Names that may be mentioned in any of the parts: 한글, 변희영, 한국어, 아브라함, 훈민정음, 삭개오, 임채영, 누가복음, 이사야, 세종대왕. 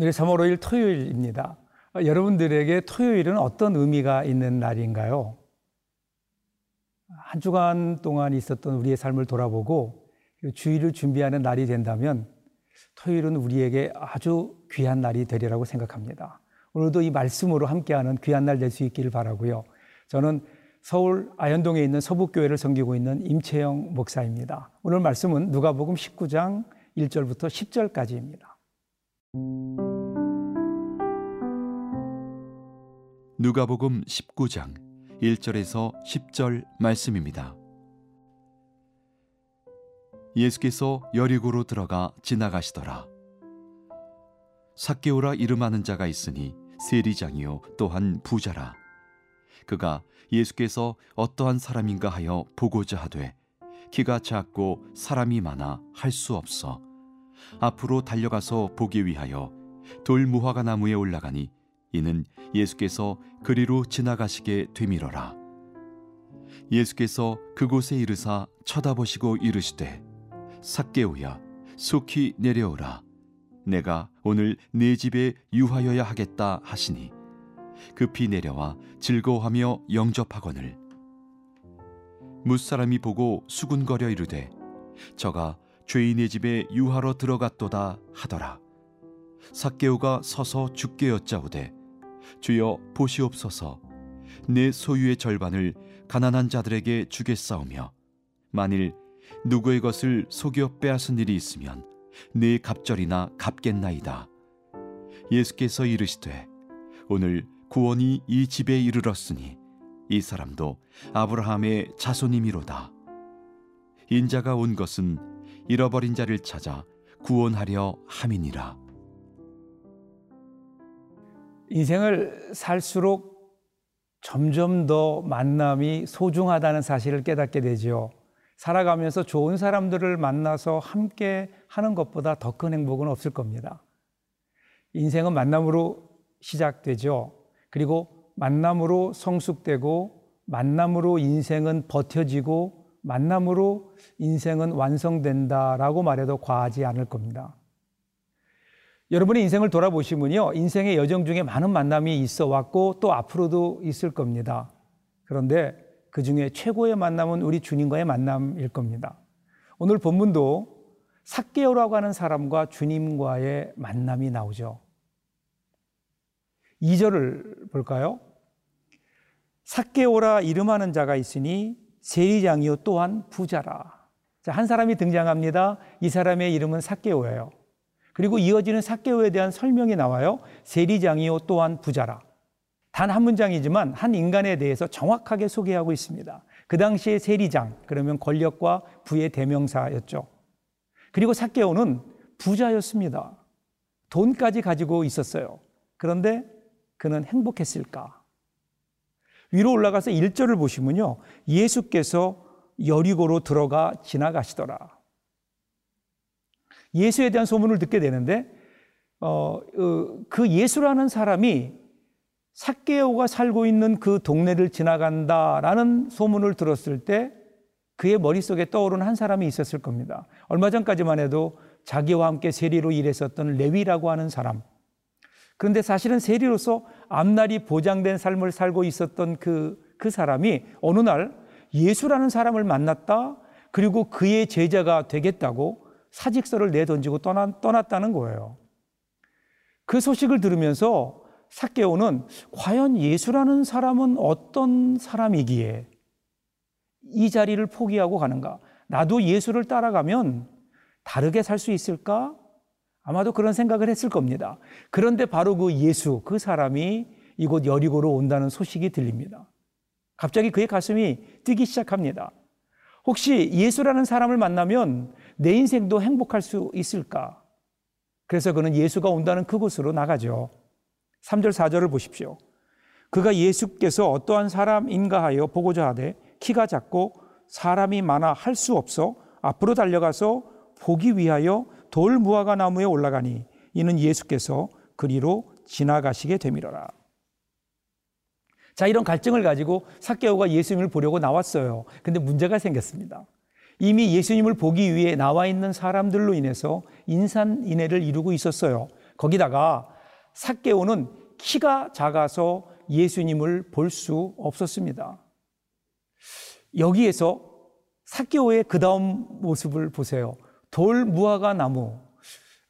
오늘이 3월 5일 토요일입니다. 여러분들에게 토요일은 어떤 의미가 있는 날인가요? 한 주간 동안 있었던 우리의 삶을 돌아보고 주일을 준비하는 날이 된다면 토요일은 우리에게 아주 귀한 날이 되리라고 생각합니다. 오늘도 이 말씀으로 함께하는 귀한 날 될 수 있기를 바라고요. 저는 서울 아현동에 있는 서북교회를 섬기고 있는 임채영 목사입니다. 오늘 말씀은 누가복음 19장 1절부터 10절까지입니다. 누가복음 19장 1절에서 10절 말씀입니다. 예수께서 여리고로 들어가 지나가시더라. 삭개오라 이름하는 자가 있으니 세리장이요 또한 부자라. 그가 예수께서 어떠한 사람인가 하여 보고자 하되 키가 작고 사람이 많아 할 수 없어 앞으로 달려가서 보기 위하여 돌 무화과 나무에 올라가니 이는 예수께서 그리로 지나가시게 되밀어라. 예수께서 그곳에 이르사 쳐다보시고 이르시되 삭개오야 속히 내려오라. 내가 오늘 네 집에 유하여야 하겠다 하시니 급히 내려와 즐거워하며 영접하거늘. 무사람이 보고 수군거려 이르되 저가 죄인의 집에 유하러 들어갔도다 하더라. 삭개오가 서서 주께 여짜오되 주여 보시옵소서 내 소유의 절반을 가난한 자들에게 주겠사오며 만일 누구의 것을 속여 빼앗은 일이 있으면 내 갑절이나 갚겠나이다. 예수께서 이르시되 오늘 구원이 이 집에 이르렀으니 이 사람도 아브라함의 자손임이로다. 인자가 온 것은 잃어버린 자를 찾아 구원하려 함이니라. 인생을 살수록 점점 더 만남이 소중하다는 사실을 깨닫게 되죠. 살아가면서 좋은 사람들을 만나서 함께 하는 것보다 더 큰 행복은 없을 겁니다. 인생은 만남으로 시작되죠. 그리고 만남으로 성숙되고 만남으로 인생은 버텨지고 만남으로 인생은 완성된다라고 말해도 과하지 않을 겁니다. 여러분의 인생을 돌아보시면요. 인생의 여정 중에 많은 만남이 있어 왔고 또 앞으로도 있을 겁니다. 그런데 그 중에 최고의 만남은 우리 주님과의 만남일 겁니다. 오늘 본문도 삭개오라고 하는 사람과 주님과의 만남이 나오죠. 2절을 볼까요? 삭개오라 이름하는 자가 있으니 세리장이요 또한 부자라. 자, 한 사람이 등장합니다. 이 사람의 이름은 삭개오예요. 그리고 이어지는 삭개오에 대한 설명이 나와요. 세리장이요 또한 부자라. 단 한 문장이지만 한 인간에 대해서 정확하게 소개하고 있습니다. 그 당시에 세리장, 그러면 권력과 부의 대명사였죠. 그리고 삭개오는 부자였습니다. 돈까지 가지고 있었어요. 그런데 그는 행복했을까? 위로 올라가서 1절을 보시면요. 예수께서 여리고로 들어가 지나가시더라. 예수에 대한 소문을 듣게 되는데 그 예수라는 사람이 삭개오가 살고 있는 그 동네를 지나간다라는 소문을 들었을 때 그의 머릿속에 떠오른 한 사람이 있었을 겁니다. 얼마 전까지만 해도 자기와 함께 세리로 일했었던 레위라고 하는 사람. 그런데 사실은 세리로서 앞날이 보장된 삶을 살고 있었던 그 사람이 어느 날 예수라는 사람을 만났다. 그리고 그의 제자가 되겠다고 사직서를 내던지고 떠났다는 거예요. 그 소식을 들으면서 삭개오는 과연 예수라는 사람은 어떤 사람이기에 이 자리를 포기하고 가는가? 나도 예수를 따라가면 다르게 살 수 있을까? 아마도 그런 생각을 했을 겁니다. 그런데 바로 그 예수, 그 사람이 이곳 여리고로 온다는 소식이 들립니다. 갑자기 그의 가슴이 뛰기 시작합니다. 혹시 예수라는 사람을 만나면 내 인생도 행복할 수 있을까? 그래서 그는 예수가 온다는 그곳으로 나가죠. 3절, 4절을 보십시오. 그가 예수께서 어떠한 사람인가 하여 보고자 하되 키가 작고 사람이 많아 할 수 없어 앞으로 달려가서 보기 위하여 돌 무화과 나무에 올라가니 이는 예수께서 그리로 지나가시게 되밀어라. 자, 이런 갈증을 가지고 삭개오가 예수님을 보려고 나왔어요. 근데 문제가 생겼습니다. 이미 예수님을 보기 위해 나와 있는 사람들로 인해서 인산인해를 이루고 있었어요. 거기다가 삭개오는 키가 작아서 예수님을 볼 수 없었습니다. 여기에서 삭개오의 그 다음 모습을 보세요. 돌무화과 나무,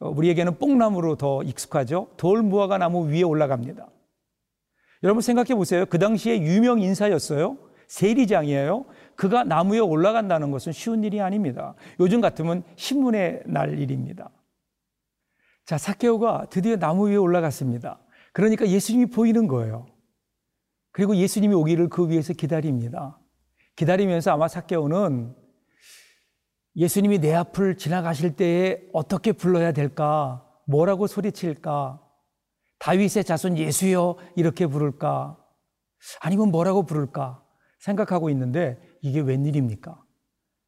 우리에게는 뽕나무로 더 익숙하죠. 돌무화과 나무 위에 올라갑니다. 여러분 생각해 보세요. 그 당시에 유명 인사였어요. 세리장이에요. 그가 나무에 올라간다는 것은 쉬운 일이 아닙니다. 요즘 같으면 신문에 날 일입니다. 자, 삭개오가 드디어 나무 위에 올라갔습니다. 그러니까 예수님이 보이는 거예요. 그리고 예수님이 오기를 그 위에서 기다립니다. 기다리면서 아마 삭개오는 예수님이 내 앞을 지나가실 때에 어떻게 불러야 될까? 뭐라고 소리칠까? 다윗의 자손 예수여 이렇게 부를까? 아니면 뭐라고 부를까? 생각하고 있는데 이게 웬일입니까?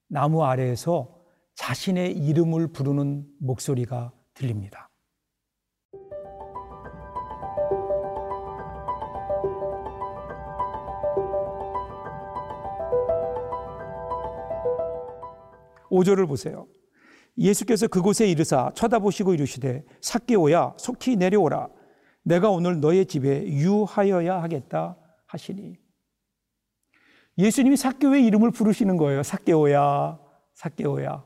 나무 아래에서 자신의 이름을 부르는 목소리가 들립니다. 오절을 보세요. 예수께서 그곳에 이르사 쳐다보시고 이르시되 삭개오야 속히 내려오라. 내가 오늘 너의 집에 유하여야 하겠다 하시니. 예수님이 삭개오의 이름을 부르시는 거예요. 삭개오야, 삭개오야.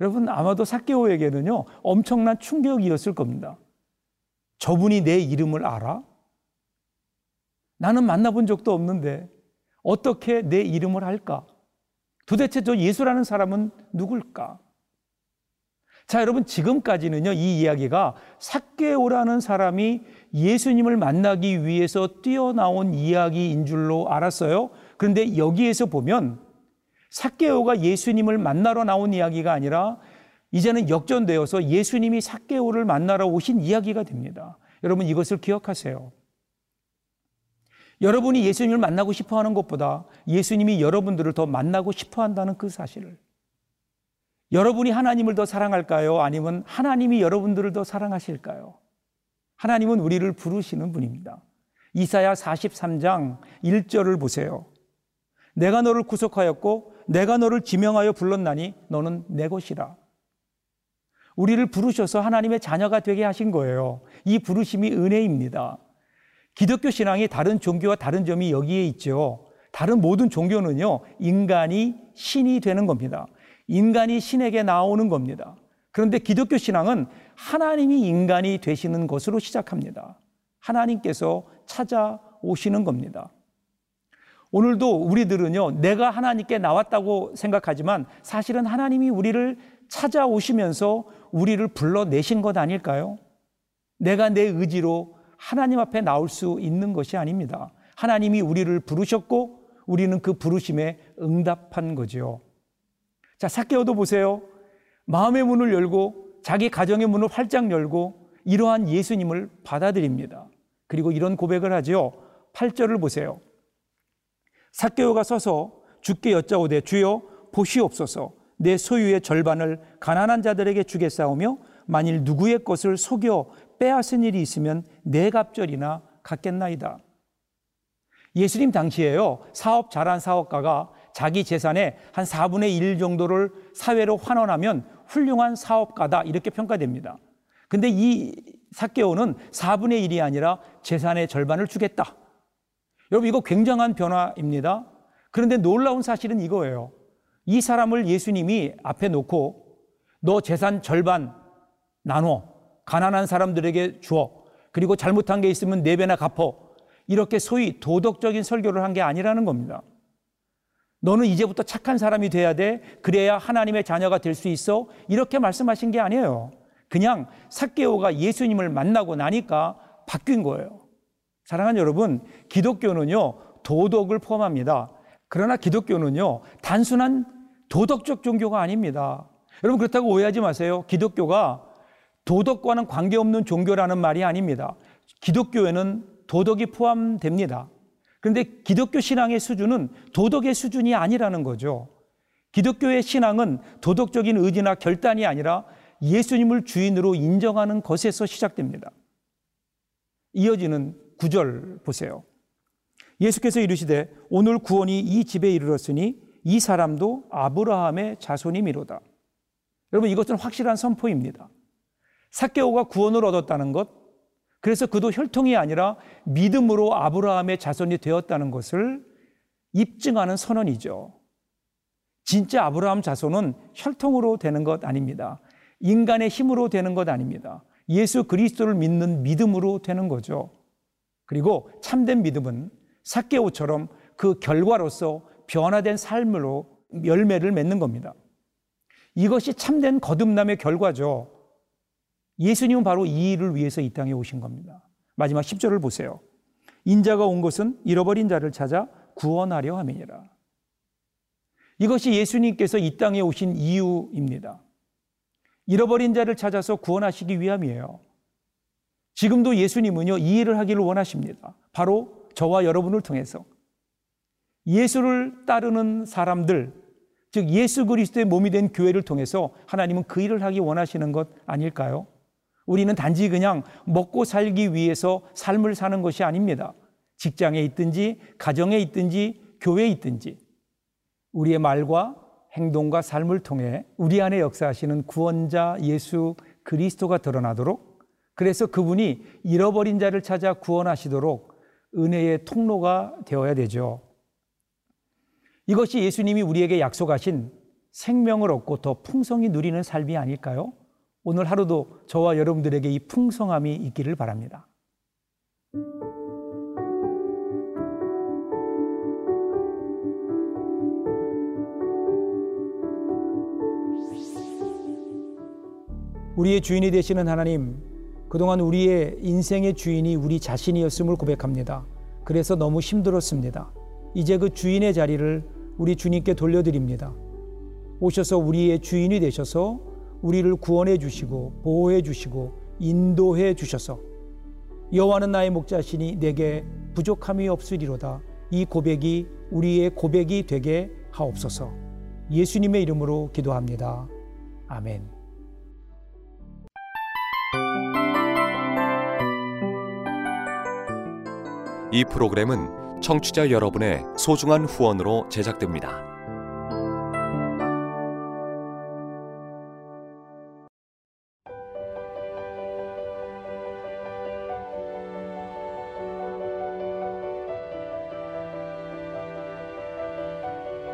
여러분 아마도 삭개오에게는요 엄청난 충격이었을 겁니다. 저분이 내 이름을 알아? 나는 만나본 적도 없는데 어떻게 내 이름을 할까? 도대체 저 예수라는 사람은 누굴까? 자, 여러분 지금까지는요 이 이야기가 삭개오라는 사람이 예수님을 만나기 위해서 뛰어나온 이야기인 줄로 알았어요. 그런데 여기에서 보면 삭개오가 예수님을 만나러 나온 이야기가 아니라 이제는 역전되어서 예수님이 삭개오를 만나러 오신 이야기가 됩니다. 여러분 이것을 기억하세요. 여러분이 예수님을 만나고 싶어하는 것보다 예수님이 여러분들을 더 만나고 싶어한다는 그 사실을. 여러분이 하나님을 더 사랑할까요? 아니면 하나님이 여러분들을 더 사랑하실까요? 하나님은 우리를 부르시는 분입니다. 이사야 43장 1절을 보세요. 내가 너를 구속하였고 내가 너를 지명하여 불렀나니 너는 내 것이라. 우리를 부르셔서 하나님의 자녀가 되게 하신 거예요. 이 부르심이 은혜입니다. 기독교 신앙이 다른 종교와 다른 점이 여기에 있죠. 다른 모든 종교는요 인간이 신이 되는 겁니다. 인간이 신에게 나오는 겁니다. 그런데 기독교 신앙은 하나님이 인간이 되시는 것으로 시작합니다. 하나님께서 찾아오시는 겁니다. 오늘도 우리들은요 내가 하나님께 나왔다고 생각하지만 사실은 하나님이 우리를 찾아오시면서 우리를 불러내신 것 아닐까요? 내가 내 의지로 하나님 앞에 나올 수 있는 것이 아닙니다. 하나님이 우리를 부르셨고 우리는 그 부르심에 응답한 거죠. 자, 삭개오도 보세요. 마음의 문을 열고 자기 가정의 문을 활짝 열고 이러한 예수님을 받아들입니다. 그리고 이런 고백을 하죠. 8절을 보세요. 삭개오가 서서 주께 여짜오되 주여 보시옵소서 내 소유의 절반을 가난한 자들에게 주겠사오며 만일 누구의 것을 속여 빼앗은 일이 있으면 내 갑절이나 갚겠나이다. 예수님 당시에요 사업 잘한 사업가가 자기 재산의 한 4분의 1 정도를 사회로 환원하면 훌륭한 사업가다 이렇게 평가됩니다. 근데 이 삭개오는 4분의 1이 아니라 재산의 절반을 주겠다. 여러분 이거 굉장한 변화입니다. 그런데 놀라운 사실은 이거예요. 이 사람을 예수님이 앞에 놓고 너 재산 절반 나눠 가난한 사람들에게 주어 그리고 잘못한 게 있으면 4배나 갚어 이렇게 소위 도덕적인 설교를 한 게 아니라는 겁니다. 너는 이제부터 착한 사람이 돼야 돼 그래야 하나님의 자녀가 될 수 있어 이렇게 말씀하신 게 아니에요. 그냥 삭개오가 예수님을 만나고 나니까 바뀐 거예요. 사랑하는 여러분 기독교는요 도덕을 포함합니다. 그러나 기독교는요 단순한 도덕적 종교가 아닙니다. 여러분 그렇다고 오해하지 마세요. 기독교가 도덕과는 관계없는 종교라는 말이 아닙니다. 기독교에는 도덕이 포함됩니다. 그런데 기독교 신앙의 수준은 도덕의 수준이 아니라는 거죠. 기독교의 신앙은 도덕적인 의지나 결단이 아니라 예수님을 주인으로 인정하는 것에서 시작됩니다. 이어지는 9절 보세요. 예수께서 이르시되 오늘 구원이 이 집에 이르렀으니 이 사람도 아브라함의 자손이미로다. 여러분 이것은 확실한 선포입니다. 삭개오가 구원을 얻었다는 것, 그래서 그도 혈통이 아니라 믿음으로 아브라함의 자손이 되었다는 것을 입증하는 선언이죠. 진짜 아브라함 자손은 혈통으로 되는 것 아닙니다. 인간의 힘으로 되는 것 아닙니다. 예수 그리스도를 믿는 믿음으로 되는 거죠. 그리고 참된 믿음은 삭개오처럼 그 결과로서 변화된 삶으로 열매를 맺는 겁니다. 이것이 참된 거듭남의 결과죠. 예수님은 바로 이 일을 위해서 이 땅에 오신 겁니다. 마지막 10절을 보세요. 인자가 온 것은 잃어버린 자를 찾아 구원하려 함이니라. 이것이 예수님께서 이 땅에 오신 이유입니다. 잃어버린 자를 찾아서 구원하시기 위함이에요. 지금도 예수님은요, 이 일을 하기를 원하십니다. 바로 저와 여러분을 통해서 예수를 따르는 사람들, 즉 예수 그리스도의 몸이 된 교회를 통해서 하나님은 그 일을 하기 원하시는 것 아닐까요? 우리는 단지 그냥 먹고 살기 위해서 삶을 사는 것이 아닙니다. 직장에 있든지 가정에 있든지 교회에 있든지 우리의 말과 행동과 삶을 통해 우리 안에 역사하시는 구원자 예수 그리스도가 드러나도록, 그래서 그분이 잃어버린 자를 찾아 구원하시도록 은혜의 통로가 되어야 되죠. 이것이 예수님이 우리에게 약속하신 생명을 얻고 더 풍성히 누리는 삶이 아닐까요? 오늘 하루도 저와 여러분들에게 이 풍성함이 있기를 바랍니다. 우리의 주인이 되시는 하나님, 그동안 우리의 인생의 주인이 우리 자신이었음을 고백합니다. 그래서 너무 힘들었습니다. 이제 그 주인의 자리를 우리 주님께 돌려드립니다. 오셔서 우리의 주인이 되셔서 우리를 구원해 주시고 보호해 주시고 인도해 주셔서 여호와는 나의 목자시니 내게 부족함이 없으리로다. 이 고백이 우리의 고백이 되게 하옵소서. 예수님의 이름으로 기도합니다. 아멘. 이 프로그램은 청취자 여러분의 소중한 후원으로 제작됩니다.